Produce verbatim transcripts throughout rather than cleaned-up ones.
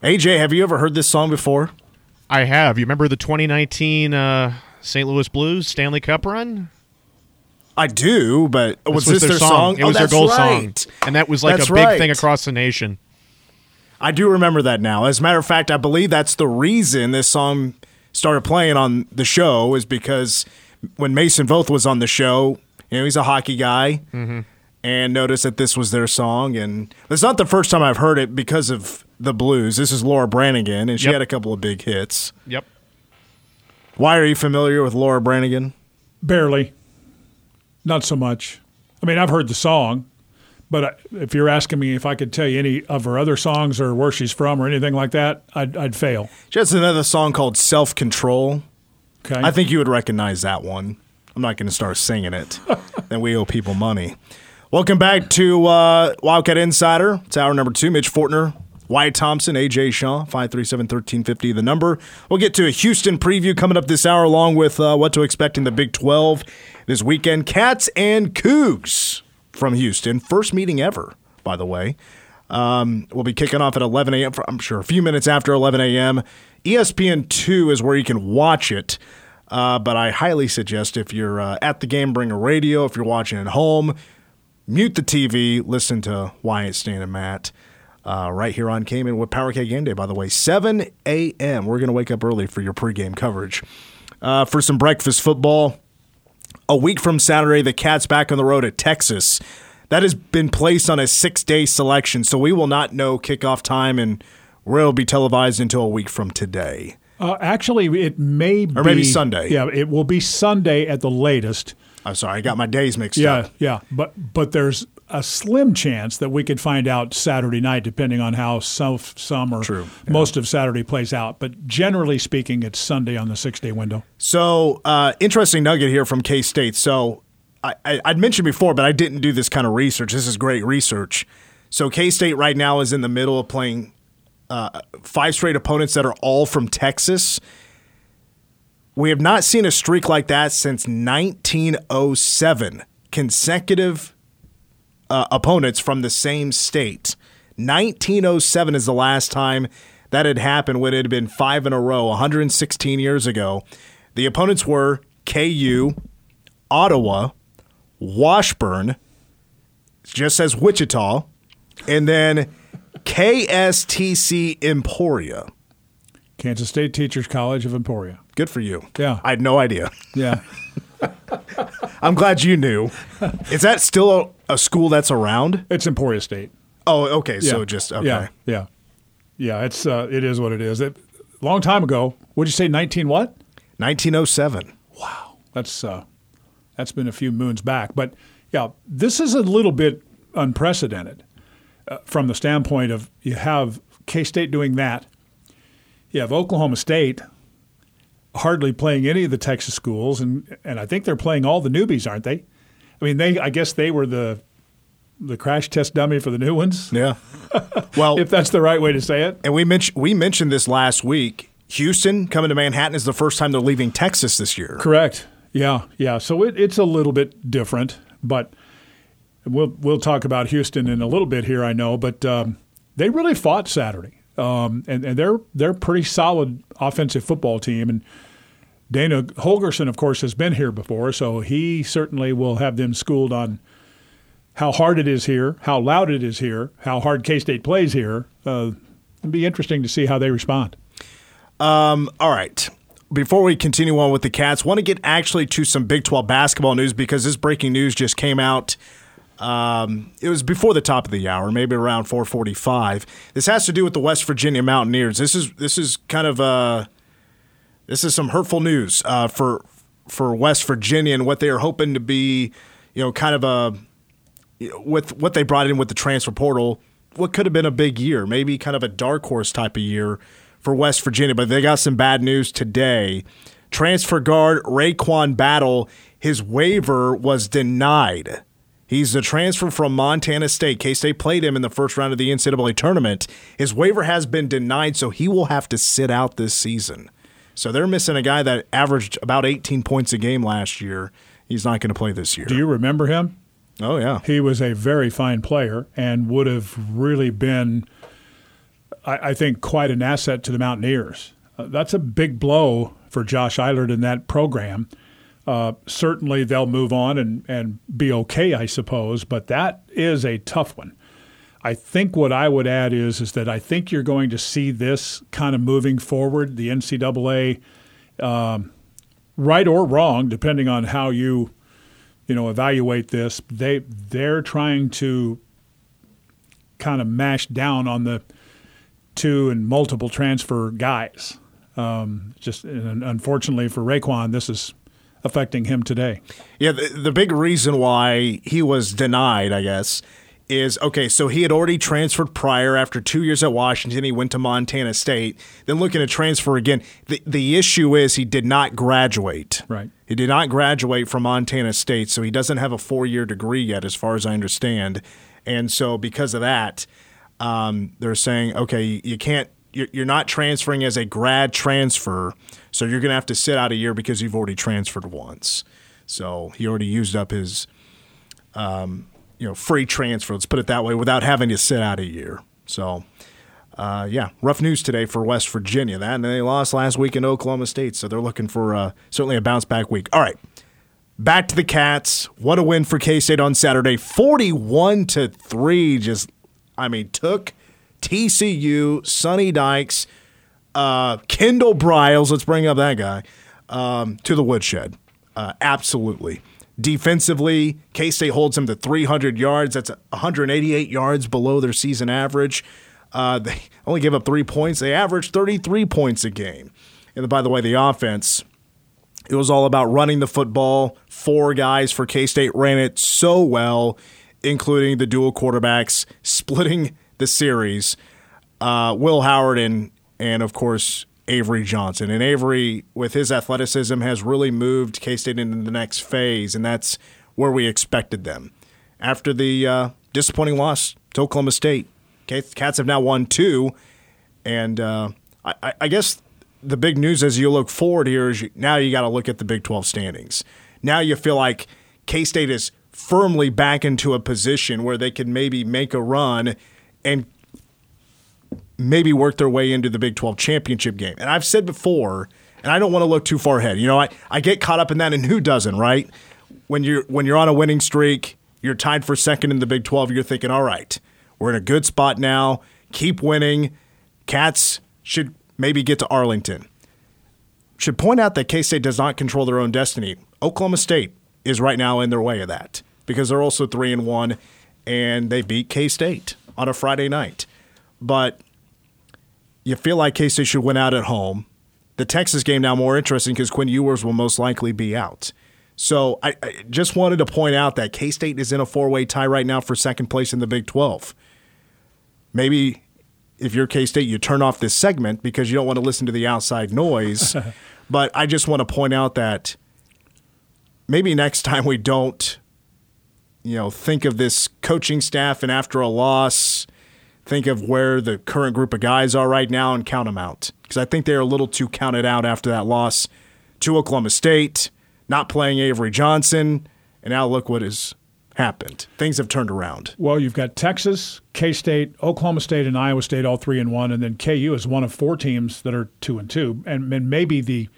A J, have you ever heard this song before? I have. You remember the twenty nineteen uh, Saint Louis Blues Stanley Cup run? I do, but was this, was this their song? song? It oh, was their goal right. song. And that was like that's a big right. thing across the nation. I do remember that now. As a matter of fact, I believe that's the reason this song started playing on the show, is because when Mason Voth was on the show, you know, he's a hockey guy, mm-hmm. and noticed that this was their song. And it's not the first time I've heard it because of the Blues. This is Laura Brannigan, and she yep. had a couple of big hits. Yep. Why are you familiar with Laura Brannigan? Barely. Not so much. I mean, I've heard the song, but if you're asking me if I could tell you any of her other songs or where she's from or anything like that, I'd, I'd fail. She has another song called Self-Control. Okay. I think you would recognize that one. I'm not going to start singing it. Then we owe people money. Welcome back to uh, Wildcat Insider. It's hour number two. Mitch Fortner, Wyatt Thompson, A J. Shaw, five three seven, one three five zero, the number. We'll get to a Houston preview coming up this hour, along with uh, what to expect in the Big twelve this weekend. Cats and Cougs from Houston. First meeting ever, by the way. Um, we'll be kicking off at eleven a.m., for, I'm sure, a few minutes after eleven a.m. E S P N two is where you can watch it. Uh, but I highly suggest if you're uh, at the game, bring a radio. If you're watching at home, mute the T V. Listen to Wyatt, Stan, and Matt. Uh, right here on Cayman with Power K Game Day, by the way, seven a.m. We're going to wake up early for your pregame coverage. Uh, for some breakfast football, a week from Saturday, the Cats back on the road at Texas. That has been placed on a six-day selection, so we will not know kickoff time and where it will be televised until a week from today. Uh, actually, it may be. Or maybe Sunday. Yeah, it will be Sunday at the latest. I'm sorry, I got my days mixed yeah, up. Yeah, yeah, but, but there's a slim chance that we could find out Saturday night, depending on how some, some or True. Yeah. most of Saturday plays out. But generally speaking, it's Sunday on the six-day window. So uh, interesting nugget here from K-State. So I, I, I'd mentioned before, but I didn't do this kind of research. This is great research. So K-State right now is in the middle of playing uh, five straight opponents that are all from Texas. We have not seen a streak like that since nineteen oh seven. Consecutive Uh, opponents from the same state. nineteen oh seven is the last time that had happened, when it had been five in a row, one hundred sixteen years ago. The opponents were K U, Ottawa, Washburn, just says Wichita, and then K S T C Emporia. Kansas State Teachers College of Emporia. Good for you. Yeah. I had no idea. Yeah. I'm glad you knew. Is that still a, a school that's around? It's Emporia State. Oh, okay. Yeah. So just okay. Yeah, yeah, yeah. It's uh, it is what it is. It, long time ago. What'd you say? Nineteen what? Nineteen oh seven. Wow, that's uh, that's been a few moons back. But yeah, this is a little bit unprecedented uh, from the standpoint of you have K-State doing that. You have Oklahoma State hardly playing any of the Texas schools, and, and I think they're playing all the newbies, aren't they? I mean, they I guess they were the the crash test dummy for the new ones. Yeah. Well, if that's the right way to say it. And we mentioned we mentioned this last week. Houston coming to Manhattan is the first time they're leaving Texas this year. Correct. Yeah, yeah. So it, it's a little bit different, but we'll we'll talk about Houston in a little bit here, I know, but um, they really fought Saturday, um, and and they're they're a pretty solid offensive football team. And Dana Holgorsen, of course, has been here before, so he certainly will have them schooled on how hard it is here, how loud it is here, how hard K-State plays here. Uh, it'd be interesting to see how they respond. Um, all right. Before we continue on with the Cats, want to get actually to some Big twelve basketball news because this breaking news just came out. Um, it was before the top of the hour, maybe around four forty-five. This has to do with the West Virginia Mountaineers. This is this is kind of uh, this is some hurtful news uh, for for West Virginia and what they are hoping to be, you know, kind of a with what they brought in with the transfer portal. What could have been a big year, maybe kind of a dark horse type of year for West Virginia, but they got some bad news today. Transfer guard Raekwon Battle, his waiver was denied. He's a transfer from Montana State. K-State played him in the first round of the N C double A tournament. His waiver has been denied, so he will have to sit out this season. So they're missing a guy that averaged about eighteen points a game last year. He's not going to play this year. Do you remember him? Oh, yeah. He was a very fine player and would have really been, I, I think, quite an asset to the Mountaineers. Uh, that's a big blow for Josh Eilert in that program. Uh, certainly they'll move on and, and be okay, I suppose, but that is a tough one. I think what I would add is is that I think you're going to see this kind of moving forward, the N C double A, um, right or wrong, depending on how you you know evaluate this. They they're trying to kind of mash down on the two and multiple transfer guys. Um, just and unfortunately for Raekwon, this is affecting him today. Yeah, the, the big reason why he was denied, I guess, is, okay, so he had already transferred prior after two years at Washington. He went to Montana State, then looking to transfer again. The the issue is he did not graduate. Right. He did not graduate from Montana State, so he doesn't have a four-year degree yet, as far as I understand. And so because of that, um, they're saying, okay, you can't, you're not transferring as a grad transfer, so you're going to have to sit out a year because you've already transferred once. So he already used up his, um, you know, free transfer, let's put it that way, without having to sit out a year. So, uh, yeah, rough news today for West Virginia. That, and they lost last week in Oklahoma State, so they're looking for uh, certainly a bounce-back week. All right, back to the Cats. What a win for K-State on Saturday. forty-one to three just, I mean, took T C U, Sonny Dykes, uh, Kendall Briles, let's bring up that guy, um, to the woodshed. Uh, absolutely. Defensively, K-State holds them to three hundred yards. That's one hundred eighty-eight yards below their season average. Uh, they only gave up three points. They averaged thirty-three points a game. And by the way, the offense, it was all about running the football. Four guys for K-State ran it so well, including the dual quarterbacks, splitting the series, uh, Will Howard and, and, of course, Avery Johnson. And Avery, with his athleticism, has really moved K-State into the next phase, and that's where we expected them. After the uh, disappointing loss to Oklahoma State, Cats have now won two. And uh, I, I guess the big news as you look forward here is you, now you got to look at the Big twelve standings. Now you feel like K-State is firmly back into a position where they could maybe make a run and maybe work their way into the Big twelve championship game. And I've said before, and I don't want to look too far ahead. You know, I, I get caught up in that, and who doesn't, right? When you're, when you're on a winning streak, you're tied for second in the Big twelve, you're thinking, all right, we're in a good spot now, keep winning. Cats should maybe get to Arlington. Should point out that K-State does not control their own destiny. Oklahoma State is right now in their way of that because they're also three and one, and they beat K-State on a Friday night. But you feel like K-State should win out at home. The Texas game now more interesting because Quinn Ewers will most likely be out. So I, I just wanted to point out that K-State is in a four-way tie right now for second place in the Big twelve. Maybe if you're K-State, you turn off this segment because you don't want to listen to the outside noise. But I just want to point out that maybe next time we don't, you know, think of this coaching staff and after a loss, think of where the current group of guys are right now and count them out. Because I think they're a little too counted out after that loss to Oklahoma State, not playing Avery Johnson, and now look what has happened. Things have turned around. Well, you've got Texas, K-State, Oklahoma State, and Iowa State all three and one, and then K U is one of four teams that are two and two, and, and maybe the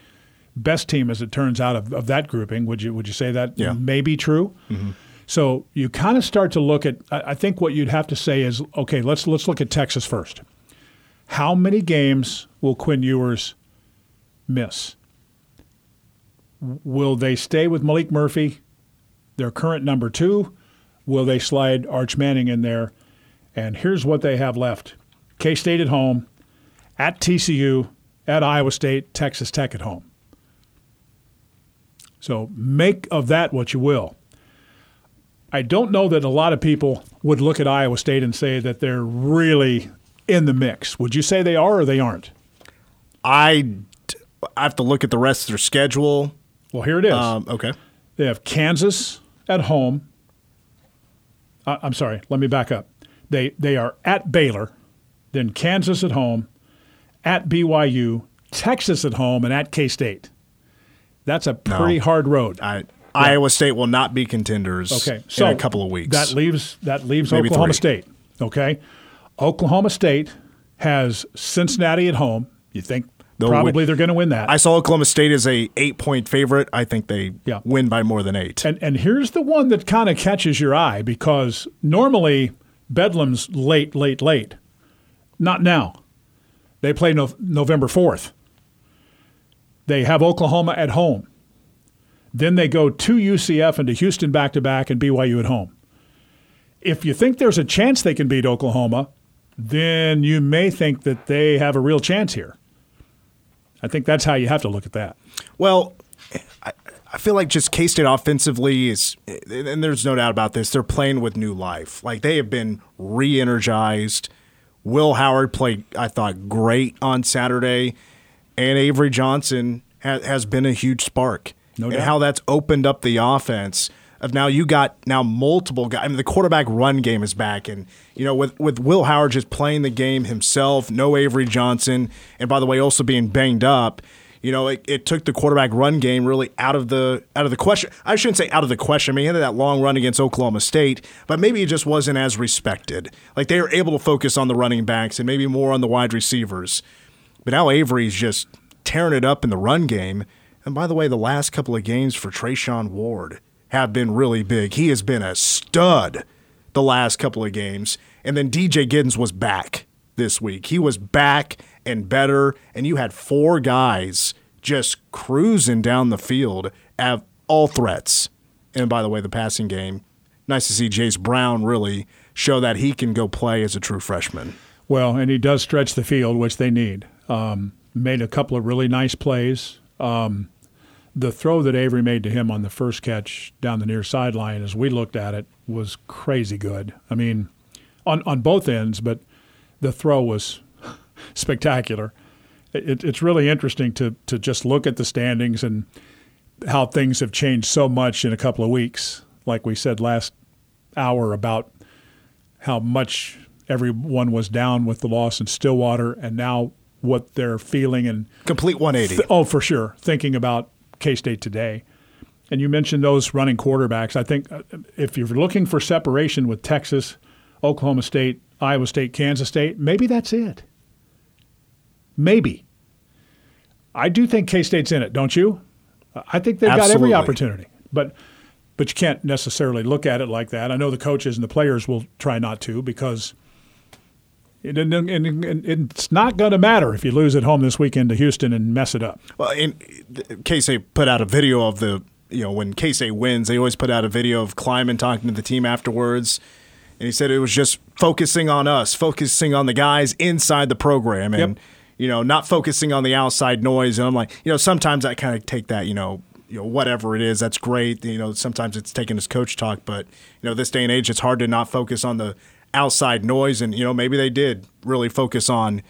best team, as it turns out, of, of that grouping. Would you would you say that yeah. may be true? Mm-hmm. So you kind of start to look at, I think what you'd have to say is, okay, let's let's look at Texas first. How many games will Quinn Ewers miss? Will they stay with Malik Murphy, their current number two? Will they slide Arch Manning in there? And here's what they have left. K-State at home, at T C U, at Iowa State, Texas Tech at home. So make of that what you will. I don't know that a lot of people would look at Iowa State and say that they're really in the mix. Would you say they are or they aren't? I, I have to look at the rest of their schedule. Well, here it is. Um, okay. They have Kansas at home. I, I'm sorry. Let me back up. They they are at Baylor, then Kansas at home, at B Y U, Texas at home, and at K-State. That's a pretty no, hard road. I, yeah. Iowa State will not be contenders okay, so in a couple of weeks. That leaves that leaves Maybe Oklahoma three. State. Okay, Oklahoma State has Cincinnati at home. You think They'll probably win. They're going to win that? I saw Oklahoma State as a eight point favorite. I think they yeah. win by more than eight. And and here's the one that kind of catches your eye because normally Bedlam's late, late, late. Not now. They play no, November fourth. They have Oklahoma at home. Then they go to U C F and to Houston back-to-back and B Y U at home. If you think there's a chance they can beat Oklahoma, then you may think that they have a real chance here. I think that's how you have to look at that. Well, I, I feel like just K-State offensively is, and there's no doubt about this, they're playing with new life. Like, they have been re-energized. Will Howard played, I thought, great on Saturday. And Avery Johnson ha- has been a huge spark. No doubt. And how that's opened up the offense. Of now you got now multiple guys. I mean, the quarterback run game is back. And, you know, with, with Will Howard just playing the game himself, no Avery Johnson, and by the way, also being banged up, you know, it, it took the quarterback run game really out of the out of the question. I shouldn't say out of the question. I mean, he had that long run against Oklahoma State, but maybe it just wasn't as respected. Like, they were able to focus on the running backs and maybe more on the wide receivers. But now Avery's just tearing it up in the run game. And by the way, the last couple of games for Trayshawn Ward have been really big. He has been a stud the last couple of games. And then D J Giddens was back this week. He was back and better, and you had four guys just cruising down the field at all threats. And by the way, the passing game, nice to see Jace Brown really show that he can go play as a true freshman. Well, and he does stretch the field, which they need. Um, made a couple of really nice plays. Um, the throw that Avery made to him on the first catch down the near sideline, as we looked at it, was crazy good. I mean, on, on both ends, but the throw was spectacular. It, it's really interesting to to just look at the standings and how things have changed so much in a couple of weeks. Like we said last hour about how much everyone was down with the loss in Stillwater, and now what they're feeling and complete one eighty. Th- oh, for sure. Thinking about K-State today, and you mentioned those running quarterbacks. I think if you're looking for separation with Texas, Oklahoma State, Iowa State, Kansas State, maybe that's it. Maybe. I do think K-State's in it, don't you? I think they've Absolutely. got every opportunity. But but you can't necessarily look at it like that. I know the coaches and the players will try not to because it, it, it, it's not going to matter if you lose at home this weekend to Houston and mess it up. Well, and K-State put out a video of the, you know, when K-State wins, they always put out a video of Kleiman talking to the team afterwards. And he said it was just focusing on us, focusing on the guys inside the program. And yep. You know, not focusing on the outside noise. And I'm like, you know, sometimes I kind of take that, you know, you know, whatever it is, that's great. You know, sometimes it's taken as coach talk. But, you know, this day and age, it's hard to not focus on the outside noise. And, you know, maybe they did really focus on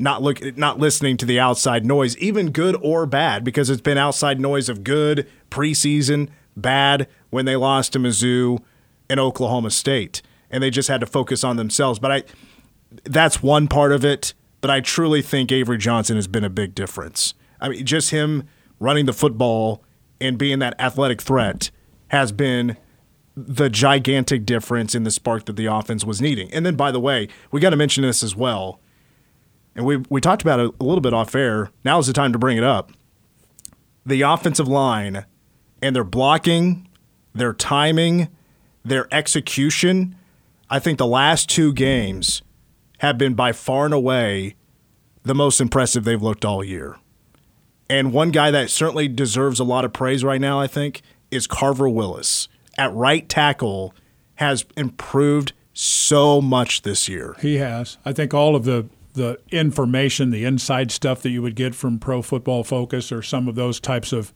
not look, not listening to the outside noise, even good or bad, because it's been outside noise of good preseason, bad when they lost to Mizzou and Oklahoma State. And they just had to focus on themselves. But I, that's one part of it. But I truly think Avery Johnson has been a big difference. I mean, just him running the football and being that athletic threat has been the gigantic difference in the spark that the offense was needing. And then, by the way, we got to mention this as well. And we we talked about it a little bit off air. Now is the time to bring it up. The offensive line and their blocking, their timing, their execution, I think the last two games have been by far and away the most impressive they've looked all year. And one guy that certainly deserves a lot of praise right now, I think, is Carver Willis. At right tackle, has improved so much this year. He has. I think all of the, the information, the inside stuff that you would get from Pro Football Focus or some of those types of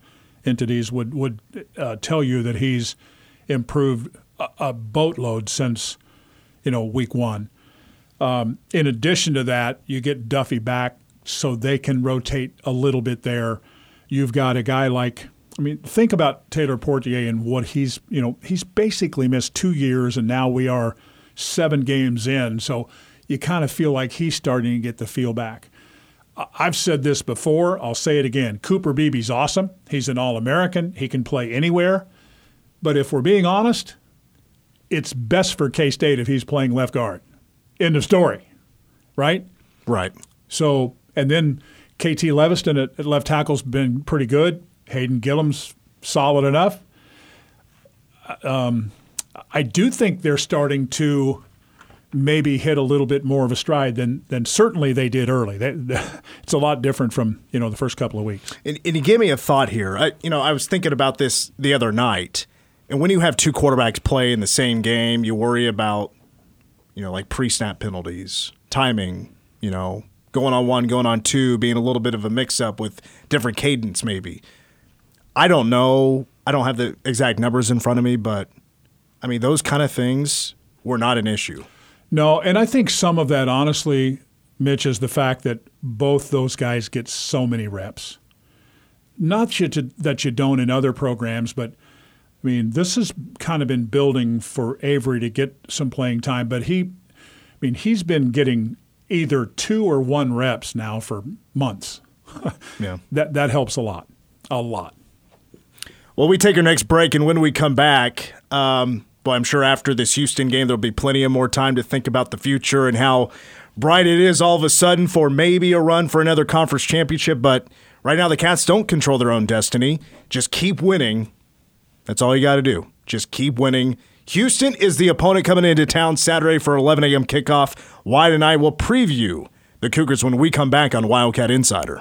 entities would, would uh, tell you that he's improved a, a boatload since, you know, week one. Um, in addition to that, you get Duffy back so they can rotate a little bit there. You've got a guy like, I mean, think about Taylor Portier and what he's, you know, he's basically missed two years and now we are seven games in. So you kind of feel like he's starting to get the feel back. I've said this before. I'll say it again. Cooper Beebe's awesome. He's an All-American. He can play anywhere. But if we're being honest, it's best for K-State if he's playing left guard. End of story, right? Right. So, and then K T Leviston at, at left tackle's been pretty good. Hayden Gillum's solid enough. Um, I do think they're starting to maybe hit a little bit more of a stride than than certainly they did early. They, they, it's a lot different from, you know, the first couple of weeks. And, and you gave me a thought here. I, you know, I was thinking about this the other night. And when you have two quarterbacks play in the same game, you worry about, you know, like pre-snap penalties, timing, you know, going on one, going on two, being a little bit of a mix-up with different cadence maybe. I don't know. I don't have the exact numbers in front of me, but, I mean, those kind of things were not an issue. No, and I think some of that, honestly, Mitch, is the fact that both those guys get so many reps. Not that you don't in other programs, but – I mean, this has kind of been building for Avery to get some playing time, but he, I mean, he's been getting either two or one reps now for months. Yeah, that that helps a lot, a lot. Well, we take our next break, and when we come back, um, well, I'm sure after this Houston game, there'll be plenty of more time to think about the future and how bright it is all of a sudden for maybe a run for another conference championship. But right now, the Cats don't control their own destiny; just keep winning. That's all you got to do. Just keep winning. Houston is the opponent coming into town Saturday for eleven a.m. kickoff. Wyatt and I will preview the Cougars when we come back on Wildcat Insider.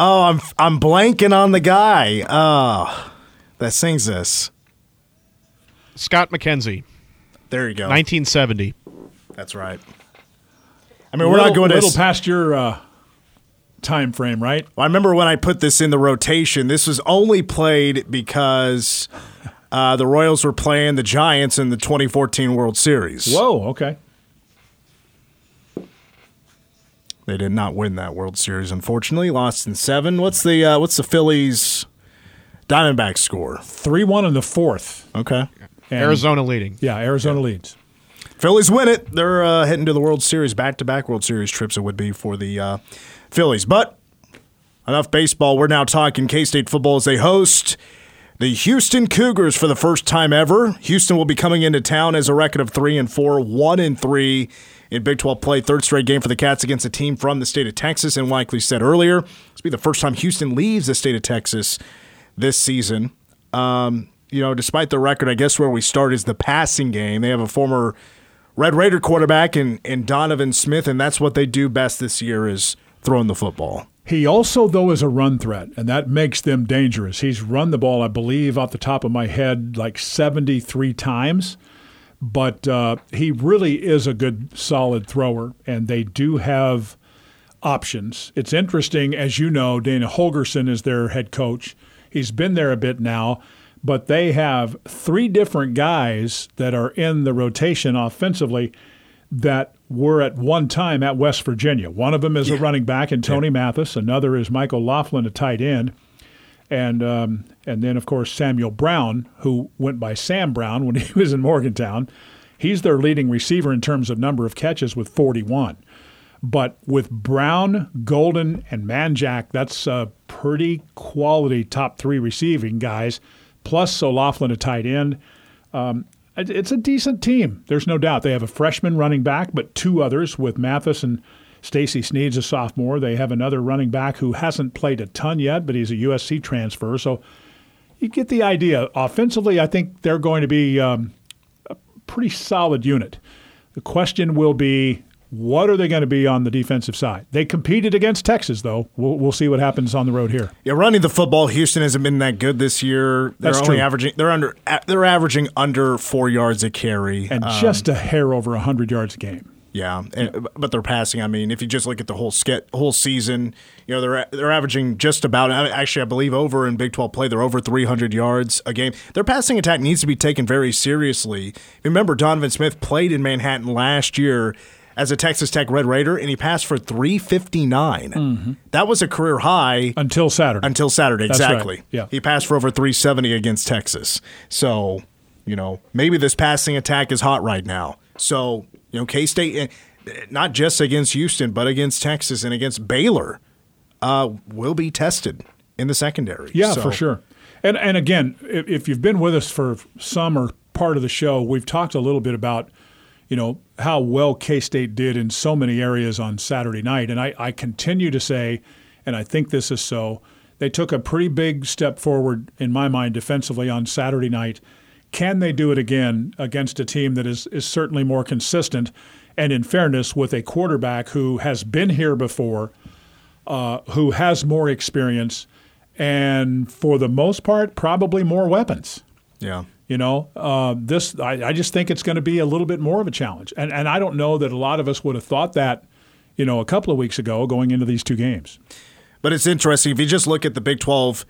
Oh, I'm I'm blanking on the guy uh, that sings this. Scott McKenzie. There you go. nineteen seventy. That's right. I mean, little, we're not going a little to past your uh, time frame, right? Well, I remember when I put this in the rotation. This was only played because uh, the Royals were playing the Giants in the twenty fourteen World Series. Whoa, okay. They did not win that World Series, unfortunately. Lost in seven. What's the uh, what's the Phillies' Diamondbacks score? three one in the fourth. Okay. And Arizona leading. Yeah, Arizona yeah. leads. Phillies win it. They're uh, heading to the World Series, back-to-back World Series trips it would be for the uh, Phillies. But enough baseball. We're now talking K-State football as they host the Houston Cougars for the first time ever. Houston will be coming into town as a record of three and four, one and three. In Big twelve play, third straight game for the Cats against a team from the state of Texas. And like we said earlier, this will be the first time Houston leaves the state of Texas this season. Um, you know, despite the record, I guess where we start is the passing game. They have a former Red Raider quarterback in, in Donovan Smith, and that's what they do best this year is throwing the football. He also, though, is a run threat, and that makes them dangerous. He's run the ball, I believe, off the top of my head, like seventy-three times. But uh, he really is a good, solid thrower, and they do have options. It's interesting, as you know, Dana Holgorsen is their head coach. He's been there a bit now, but they have three different guys that are in the rotation offensively that were at one time at West Virginia. One of them is yeah. a running back in Tony yeah. Mathis. Another is Michael O'Laughlin, a tight end. And um, and then, of course, Samuel Brown, who went by Sam Brown when he was in Morgantown. He's their leading receiver in terms of number of catches with forty-one. But with Brown, Golden, and Manjack, that's a pretty quality top three receiving guys, plus O'Laughlin, a tight end. Um, it's a decent team. There's no doubt. They have a freshman running back, but two others with Mathis and Stacy Snead's a sophomore. They have another running back who hasn't played a ton yet, but he's a U S C transfer. So you get the idea. Offensively, I think they're going to be um, a pretty solid unit. The question will be, what are they going to be on the defensive side? They competed against Texas, though. We'll, we'll see what happens on the road here. Yeah, running the football, Houston hasn't been that good this year. They're That's only true. averaging they're under they're averaging under four yards a carry and um, just a hair over one hundred yards a game. Yeah, and, but they're passing. I mean, if you just look at the whole ske- whole season, you know they're they're averaging just about. Actually, I believe over in Big twelve play, they're over three hundred yards a game. Their passing attack needs to be taken very seriously. Remember, Donovan Smith played in Manhattan last year as a Texas Tech Red Raider, and he passed for three fifty-nine. Mm-hmm. That was a career high. Until Saturday. Until Saturday, exactly. Right. Yeah. He passed for over three seventy against Texas. So, you know, maybe this passing attack is hot right now. So, you know, K-State, not just against Houston, but against Texas and against Baylor, uh, will be tested in the secondary. Yeah, so. for sure. And, and again, if you've been with us for some or part of the show, we've talked a little bit about, you know, how well K-State did in so many areas on Saturday night. And I, I continue to say, and I think this is so, they took a pretty big step forward, in my mind, defensively on Saturday night. Can they do it again against a team that is, is certainly more consistent and, in fairness, with a quarterback who has been here before, uh, who has more experience, and for the most part, probably more weapons? Yeah. You know, uh, this. I, I just think it's going to be a little bit more of a challenge. And and I don't know that a lot of us would have thought that, you know, a couple of weeks ago going into these two games. But it's interesting. If you just look at the Big twelve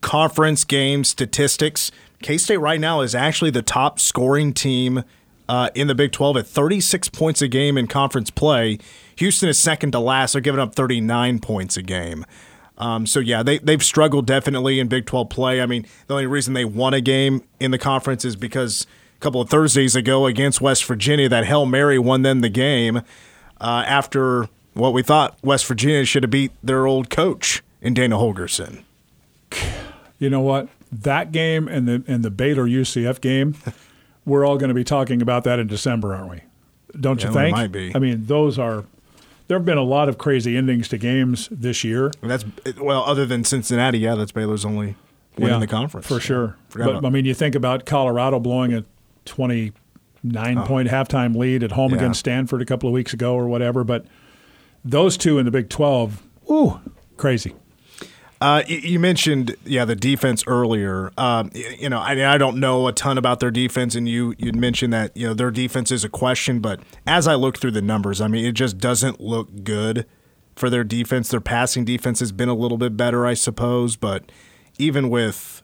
conference game statistics, K-State right now is actually the top scoring team uh, in the Big twelve at thirty-six points a game in conference play. Houston is second to last. They're giving up thirty-nine points a game. Um, so, yeah, they, they've struggled definitely in Big twelve play. I mean, the only reason they won a game in the conference is because a couple of Thursdays ago against West Virginia, that Hail Mary won them the game uh, after what we thought West Virginia should have beat their old coach in Dana Holgorsen. You know what? That game and the, and the Baylor U C F game, we're all going to be talking about that in December, aren't we? Don't yeah, you think? It might be. I mean, those are – there have been a lot of crazy endings to games this year. That's well, other than Cincinnati, yeah, that's Baylor's only win yeah, in the conference. For sure. Forgot but, about. I mean, you think about Colorado blowing a twenty-nine-point oh. halftime lead at home yeah. against Stanford a couple of weeks ago or whatever, but those two in the Big twelve, ooh, crazy. Uh, you mentioned, yeah, the defense earlier. Um, you know, I, I don't know a ton about their defense, and you you'd mentioned that you know their defense is a question. But as I look through the numbers, I mean, it just doesn't look good for their defense. Their passing defense has been a little bit better, I suppose. But even with,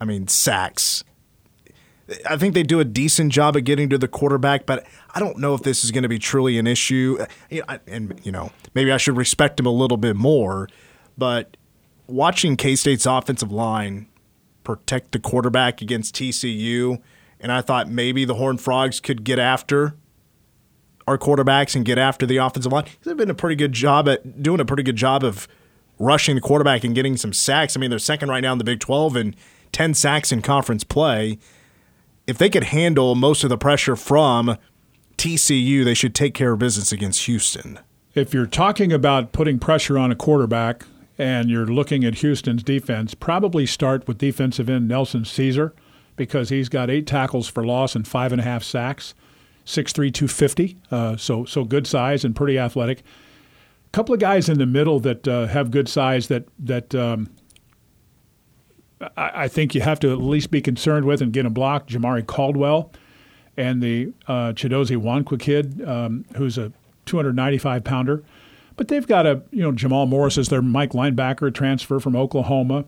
I mean, sacks, I think they do a decent job at getting to the quarterback. But I don't know if this is going to be truly an issue. And you know, maybe I should respect him a little bit more, but. Watching K-State's offensive line protect the quarterback against T C U, and I thought maybe the Horned Frogs could get after our quarterbacks and get after the offensive line. They've been a pretty good job at doing a pretty good job of rushing the quarterback and getting some sacks. I mean, they're second right now in the Big twelve and ten sacks in conference play. If they could handle most of the pressure from T C U, they should take care of business against Houston. If you're talking about putting pressure on a quarterback, and you're looking at Houston's defense, probably start with defensive end Nelson Caesar because he's got eight tackles for loss and five and a half sacks, six three, two fifty, uh, so so good size and pretty athletic. couple of guys in the middle that uh, have good size that that um, I, I think you have to at least be concerned with and get them blocked. Jamari Caldwell and the uh, Chidozie Nwankwo kid, um, who's a two ninety-five pounder. But they've got a, you know, Jamal Morris is their Mike linebacker, transfer from Oklahoma,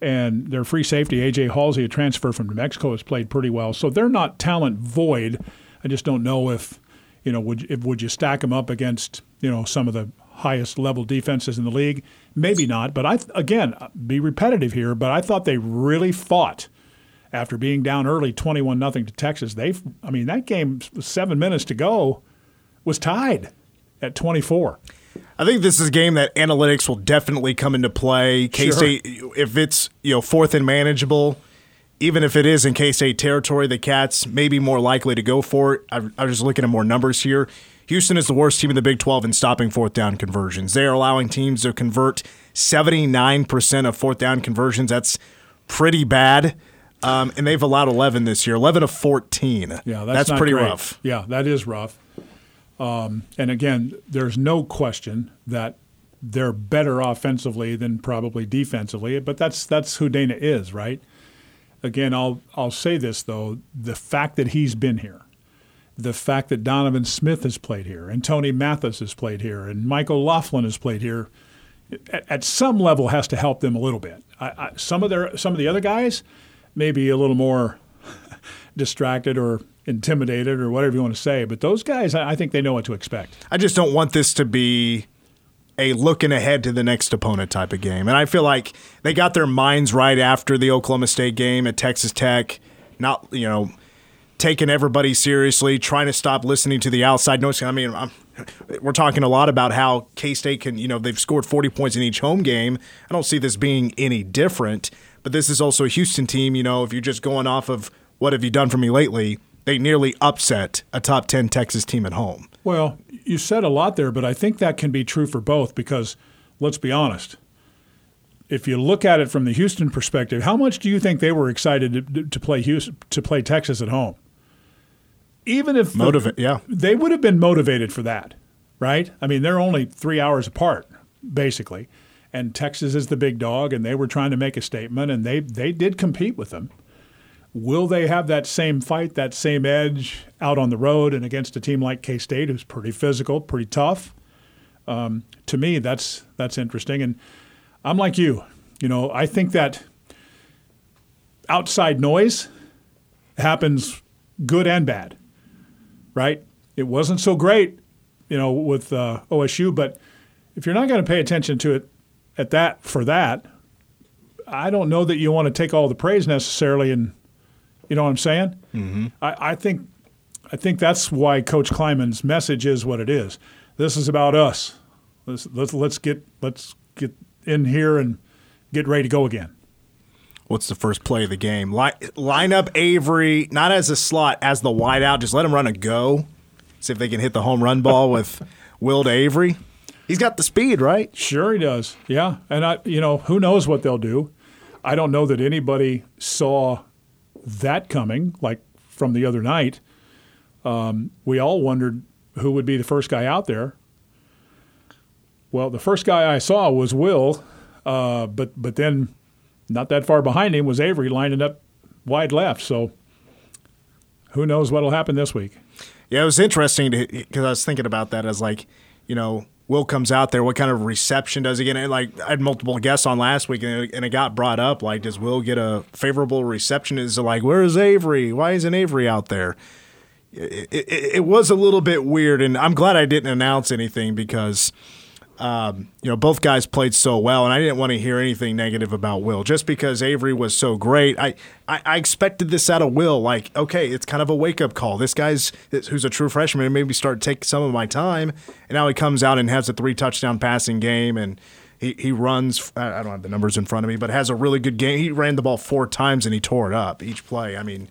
and their free safety, A J. Halsey, a transfer from New Mexico, has played pretty well. So they're not talent void. I just don't know if, you know, would if, would you stack them up against, you know, some of the highest level defenses in the league? Maybe not. But I again, be repetitive here, but I thought they really fought after being down early twenty-one nothing to Texas. They, I mean, that game, seven minutes to go, was tied at twenty-four. I think this is a game that analytics will definitely come into play. K-State, sure. If it's, you know, fourth and manageable, even if it is in K-State territory, the Cats may be more likely to go for it. I'm, I'm just looking at more numbers here. Houston is the worst team in the Big twelve in stopping fourth down conversions. They are allowing teams to convert seventy-nine percent of fourth down conversions. That's pretty bad. Um, and they've allowed eleven this year, eleven of fourteen. Yeah, that's, that's pretty great. Rough. Yeah, that is rough. Um, and again, there's no question that they're better offensively than probably defensively, but that's that's who Dana is, right? Again, I'll I'll say this though: the fact that he's been here, the fact that Donovan Smith has played here, and Tony Mathis has played here, and Michael O'Laughlin has played here, at, at some level has to help them a little bit. I, I, some of their some of the other guys may be a little more distracted or intimidated or whatever you want to say, but those guys, I think they know what to expect. I just don't want this to be a looking ahead to the next opponent type of game. And I feel like they got their minds right after the Oklahoma State game at Texas Tech, not, you know, taking everybody seriously, trying to stop listening to the outside noise. I mean, I'm, we're talking a lot about how K-State can, you know, they've scored forty points in each home game. I don't see this being any different, but this is also a Houston team, you know, if you're just going off of what have you done for me lately, they nearly upset a top ten Texas team at home. Well, you said a lot there, but I think that can be true for both because, let's be honest, if you look at it from the Houston perspective, how much do you think they were excited to, to play Houston, to play Texas at home? Even if Motiva- the, yeah. They would have been motivated for that, right? I mean, they're only three hours apart, basically, and Texas is the big dog, and they were trying to make a statement, and they, they did compete with them. Will they have that same fight, that same edge out on the road and against a team like K-State, who's pretty physical, pretty tough? Um, to me, that's that's interesting. And I'm like you. You know, I think that outside noise happens good and bad, right? It wasn't so great, you know, with uh, O S U, but if you're not going to pay attention to it at that for that, I don't know that you want to take all the praise necessarily and – you know what I'm saying? Mm-hmm. I, I think I think that's why Coach Kleiman's message is what it is. This is about us. Let's let's, let's get let's get in here and get ready to go again. What's the first play of the game? Line, line up Avery, not as a slot, as the wideout. Just let him run a go. See if they can hit the home run ball with Will to Avery. He's got the speed, right? Sure, he does. Yeah, and I, you know, who knows what they'll do? I don't know that anybody saw that coming, like from the other night. Um, we all wondered who would be the first guy out there. Well, the first guy I saw was Will, uh, but but then not that far behind him was Avery lining up wide left. So who knows what will happen this week. Yeah, it was interesting because I was thinking about that as like, you know, Will comes out there, what kind of reception does he get? And like I had multiple guests on last week, and it, and it got brought up. Like, does Will get a favorable reception? Is it like, where is Avery? Why isn't Avery out there? It, it, it was a little bit weird, and I'm glad I didn't announce anything because, um, you know, both guys played so well, and I didn't want to hear anything negative about Will just because Avery was so great. I, I, I expected this out of Will. Like, okay, it's kind of a wake-up call. This guy's who's a true freshman and maybe start taking some of my time, and now he comes out and has a three-touchdown passing game, and he, he runs – I don't have the numbers in front of me, but has a really good game. He ran the ball four times, and he tore it up each play. I mean,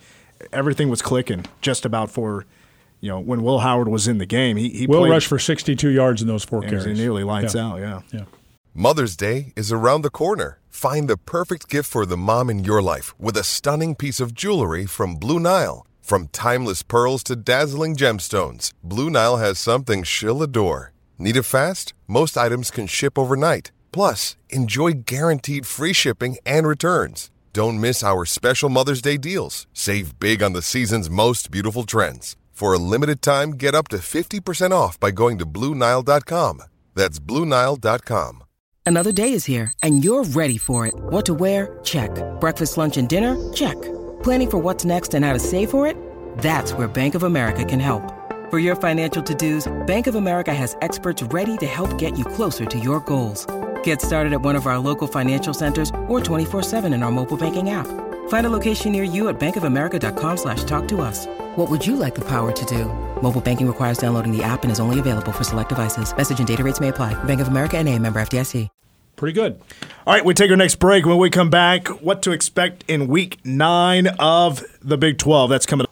everything was clicking just about for – you know, when Will Howard was in the game, he, he Will played. rushed for sixty-two yards in those four and carries. He nearly lights yeah. out, yeah. yeah. Mother's Day is around the corner. Find the perfect gift for the mom in your life with a stunning piece of jewelry from Blue Nile. From timeless pearls to dazzling gemstones, Blue Nile has something she'll adore. Need it fast? Most items can ship overnight. Plus, enjoy guaranteed free shipping and returns. Don't miss our special Mother's Day deals. Save big on the season's most beautiful trends. For a limited time, get up to fifty percent off by going to Blue Nile dot com. That's Blue Nile dot com. Another day is here, and you're ready for it. What to wear? Check. Breakfast, lunch, and dinner? Check. Planning for what's next and how to save for it? That's where Bank of America can help. For your financial to-dos, Bank of America has experts ready to help get you closer to your goals. Get started at one of our local financial centers or twenty-four seven in our mobile banking app. Find a location near you at bankofamerica.com slash talk to us. What would you like the power to do? Mobile banking requires downloading the app and is only available for select devices. Message and data rates may apply. Bank of America N A, member F D I C. Pretty good. All right, we take our next break. When we come back, what to expect in week nine of the Big twelve. That's coming up.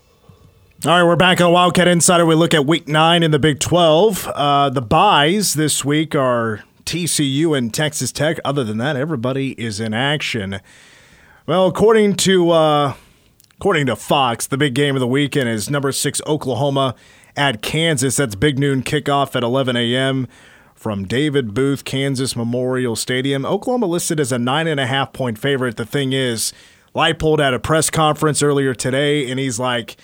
All right, we're back on Wildcat Insider. We look at week nine in the Big twelve. Uh, the buys this week are T C U and Texas Tech. Other than that, everybody is in action. Well, according to uh, according to Fox, the big game of the weekend is number six Oklahoma at Kansas. That's big noon kickoff at eleven a.m. from David Booth, Kansas Memorial Stadium. Oklahoma listed as a nine and a half point favorite. The thing is, Leipold had a press conference earlier today, and he's like,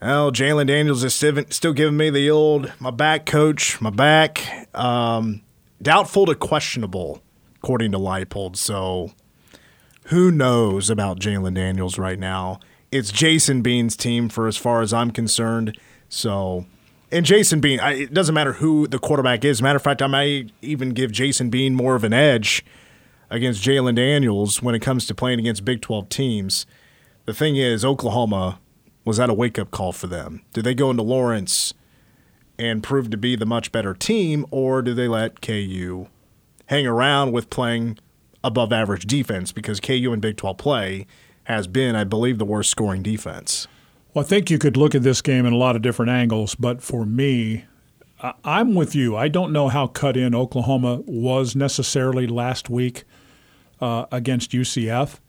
"Well, Jalen Daniels is still giving me the old my back, coach, my back." Um, Doubtful to questionable, according to Leipold. So who knows about Jalen Daniels right now? It's Jason Bean's team for as far as I'm concerned. So, and Jason Bean, I, it doesn't matter who the quarterback is. Matter of fact, I might even give Jason Bean more of an edge against Jalen Daniels when it comes to playing against Big twelve teams. The thing is, Oklahoma, was that a wake-up call for them? Did they go into Lawrence and prove to be the much better team, or do they let K U hang around with playing above-average defense? Because K U in Big twelve play has been, I believe, the worst scoring defense. Well, I think you could look at this game in a lot of different angles, but for me, I'm with you. I don't know how cut in Oklahoma was necessarily last week uh, against U C F.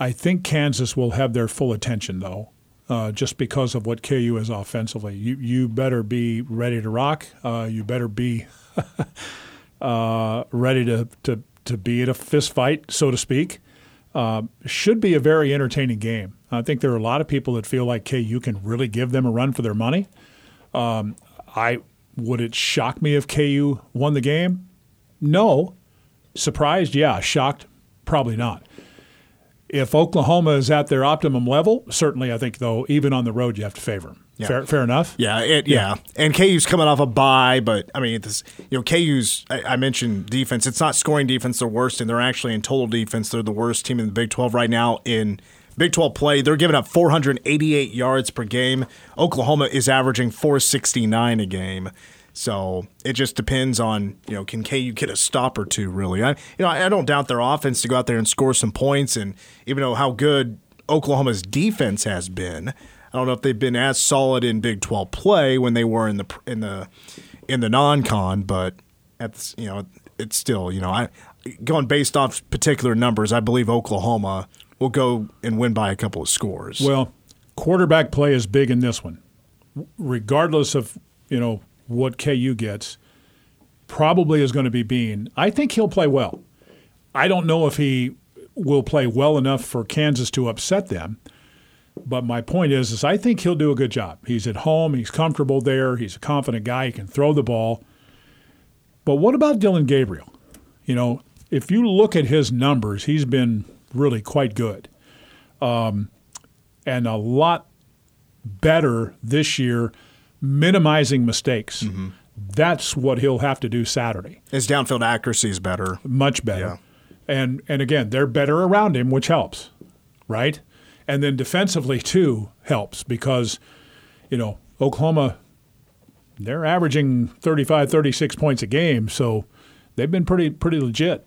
I think Kansas will have their full attention, though. Uh, just because of what K U is offensively. You you better be ready to rock. Uh, you better be uh, ready to, to, to be at a fist fight, so to speak. Uh, should be a very entertaining game. I think there are a lot of people that feel like K U can really give them a run for their money. Um, I would it shock me if K U won the game? No. Surprised? Yeah. Shocked? Probably not. If Oklahoma is at their optimum level, certainly I think, though, even on the road, you have to favor them. Yeah. Fair, fair enough? Yeah, it, yeah, yeah. And K U's coming off a bye, but, I mean, this, you know, K U's, I, I mentioned defense. It's not scoring defense, they're worst, and they're actually in total defense. They're the worst team in the Big twelve right now in Big twelve play. They're giving up four hundred eighty-eight yards per game. Oklahoma is averaging four sixty-nine a game. So it just depends on, you know, can K U get a stop or two, really? I, you know, I don't doubt their offense to go out there and score some points. And even though how good Oklahoma's defense has been, I don't know if they've been as solid in Big twelve play when they were in the in the in the non-con. But at you know, it's still you know, I going based off particular numbers, I believe Oklahoma will go and win by a couple of scores. Well, quarterback play is big in this one, regardless of you know. what K U gets, probably is going to be Bean. I think he'll play well. I don't know if he will play well enough for Kansas to upset them, but my point is, is I think he'll do a good job. He's at home. He's comfortable there. He's a confident guy. He can throw the ball. But what about Dylan Gabriel? You know, if you look at his numbers, he's been really quite good um, and a lot better this year minimizing mistakes. Mm-hmm. That's what he'll have to do Saturday. His downfield accuracy is better. Much better. Yeah. And and again, they're better around him, which helps, right? And then defensively, too, helps because, you know, Oklahoma, they're averaging thirty-five, thirty-six points a game, so they've been pretty pretty legit.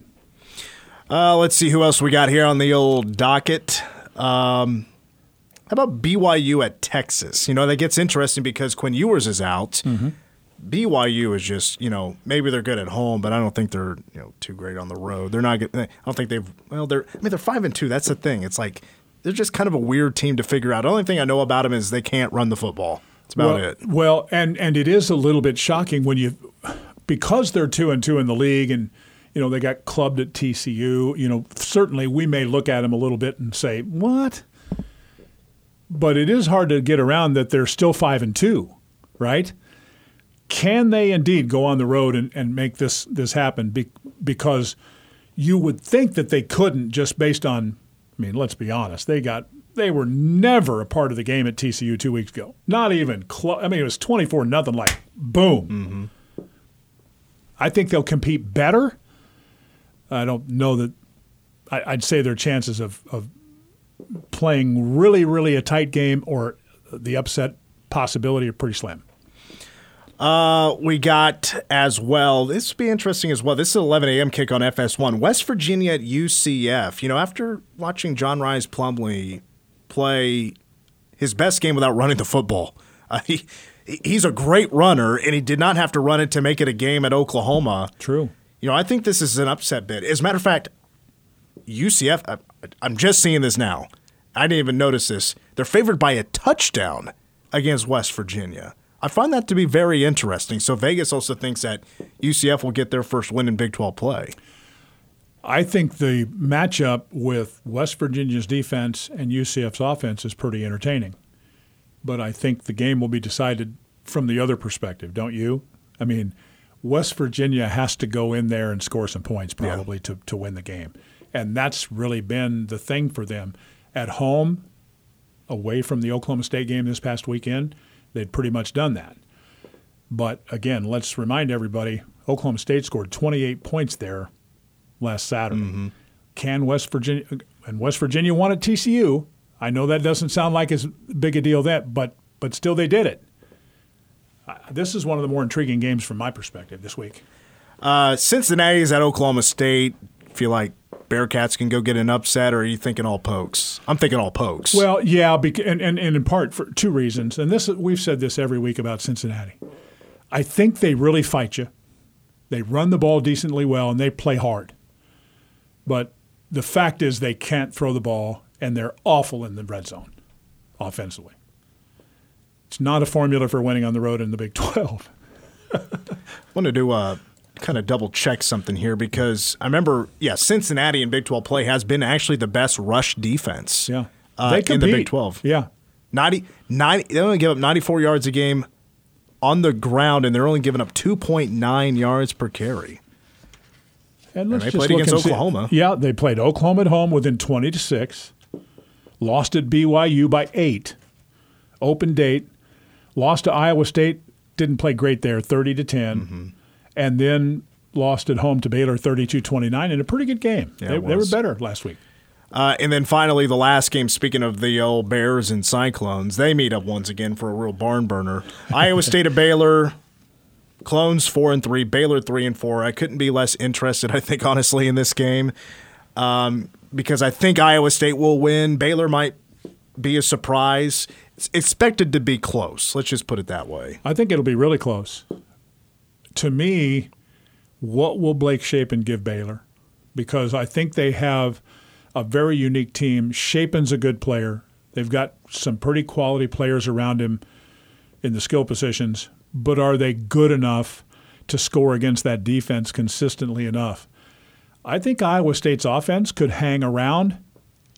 Uh, let's see who else we got here on the old docket. Um How about B Y U at Texas? You know, that gets interesting because Quinn Ewers is out. Mm-hmm. B Y U is just, you know, maybe they're good at home, but I don't think they're, you know, too great on the road. They're not – I don't think they've – well, they're – I mean, they're five and two. That's the thing. It's like they're just kind of a weird team to figure out. The only thing I know about them is they can't run the football. That's about well, it. Well, and, and it is a little bit shocking when you – because they're two and two in the league, and you know they got clubbed at T C U. You know, certainly we may look at them a little bit and say, "What?" But it is hard to get around that they're still five and two, right? Can they indeed go on the road and, and make this this happen? Be, because you would think that they couldn't, just based on. I mean, let's be honest. They got they were never a part of the game at T C U two weeks ago. Not even close. I mean, it was twenty-four nothing. Like boom. Mm-hmm. I think they'll compete better. I don't know that – I'd say their chances of, of playing really, really a tight game or the upset possibility are pretty slim. Uh, we got as well – this will be interesting as well. This is an eleven a.m. kick on F S one. West Virginia at U C F. You know, after watching John Rhys Plumlee play his best game without running the football, uh, he – he's a great runner, and he did not have to run it to make it a game at Oklahoma. True. You know, I think this is an upset bid. As a matter of fact, U C F, I, I'm just seeing this now. I didn't even notice this. They're favored by a touchdown against West Virginia. I find that to be very interesting. So Vegas also thinks that U C F will get their first win in Big twelve play. I think the matchup with West Virginia's defense and U C F's offense is pretty entertaining. But I think the game will be decided from the other perspective, don't you? I mean, West Virginia has to go in there and score some points probably yeah. to, to win the game. And that's really been the thing for them. At home, away from the Oklahoma State game this past weekend, they'd pretty much done that. But, again, let's remind everybody, Oklahoma State scored twenty-eight points there last Saturday. Mm-hmm. Can West Virginia – and West Virginia won at T C U – I know that doesn't sound like as big a deal that, but but still they did it. Uh, this is one of the more intriguing games from my perspective this week. Uh, Cincinnati is at Oklahoma State. Feel like Bearcats can go get an upset, or are you thinking all pokes? I'm thinking all pokes. Well, yeah, bec- and, and, and in part for two reasons. And this we've said this every week about Cincinnati. I think they really fight you. They run the ball decently well, and they play hard. But the fact is they can't throw the ball. And they're awful in the red zone offensively. It's not a formula for winning on the road in the Big twelve. I wanted to uh, kind of double-check something here because I remember, yeah, Cincinnati in Big twelve play has been actually the best rush defense yeah. uh, they compete. In the Big twelve. Yeah, ninety, ninety, they only give up ninety-four yards a game on the ground, and they're only giving up two point nine yards per carry. And, let's and they just played look against and Oklahoma. See, yeah, they played Oklahoma at home within twenty to six. Lost at B Y U by eight. Open date. Lost to Iowa State. Didn't play great there, thirty to ten. Mm-hmm. And then lost at home to Baylor, thirty-two twenty-nine, in a pretty good game. Yeah, they, they were better last week. Uh, and then finally, the last game, speaking of the old Bears and Cyclones, they meet up once again for a real barn burner. Iowa State at Baylor. Clones four and three. Baylor three and four. I couldn't be less interested, I think, honestly, in this game. Um Because I think Iowa State will win. Baylor might be a surprise. It's expected to be close. Let's just put it that way. I think it'll be really close. To me, what will Blake Shapen give Baylor? Because I think they have a very unique team. Shapen's a good player. They've got some pretty quality players around him in the skill positions. But are they good enough to score against that defense consistently enough? I think Iowa State's offense could hang around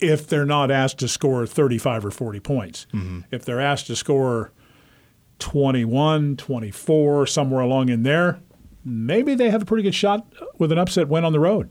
if they're not asked to score thirty-five or forty points. Mm-hmm. If they're asked to score twenty-one, twenty-four, somewhere along in there, maybe they have a pretty good shot with an upset win on the road.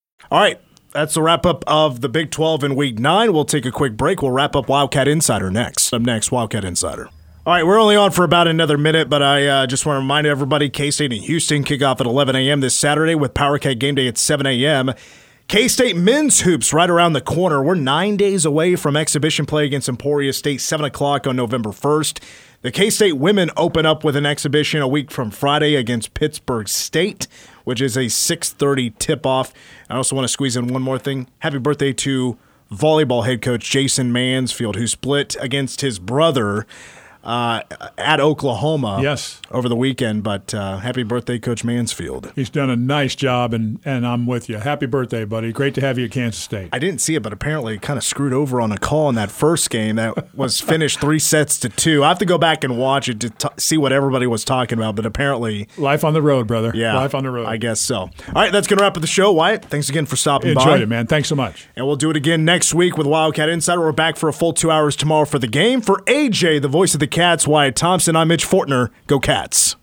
All right, that's the wrap-up of the Big twelve in Week nine. We'll take a quick break. We'll wrap up Wildcat Insider next. Up next, Wildcat Insider. All right, we're only on for about another minute, but I uh, just want to remind everybody, K-State and Houston kick off at eleven a.m. this Saturday with Power Cat Game Day at seven a.m. K-State men's hoops right around the corner. We're nine days away from exhibition play against Emporia State, seven o'clock on November first. The K-State women open up with an exhibition a week from Friday against Pittsburgh State, which is a six thirty tip-off. I also want to squeeze in one more thing. Happy birthday to volleyball head coach Jason Mansfield, who split against his brother uh, at Oklahoma yes. over the weekend. But uh, happy birthday, Coach Mansfield. He's done a nice job, and, and I'm with you. Happy birthday, buddy. Great to have you at Kansas State. I didn't see it, but apparently kind of screwed over on a call in that first game that was finished three sets to two. I have to go back and watch it to t- see what everybody was talking about, but apparently... Life on the road, brother. Yeah. Life on the road. I guess so. All right, that's going to wrap up the show. Wyatt, thanks again for stopping Enjoyed by. Enjoyed it, man. Thanks so much. And we'll do it again next week with Wildcat Insider. We're back for a full two hours tomorrow for the game. For A J, the voice of the Cats, Wyatt Thompson, I'm Mitch Fortner. Go Cats.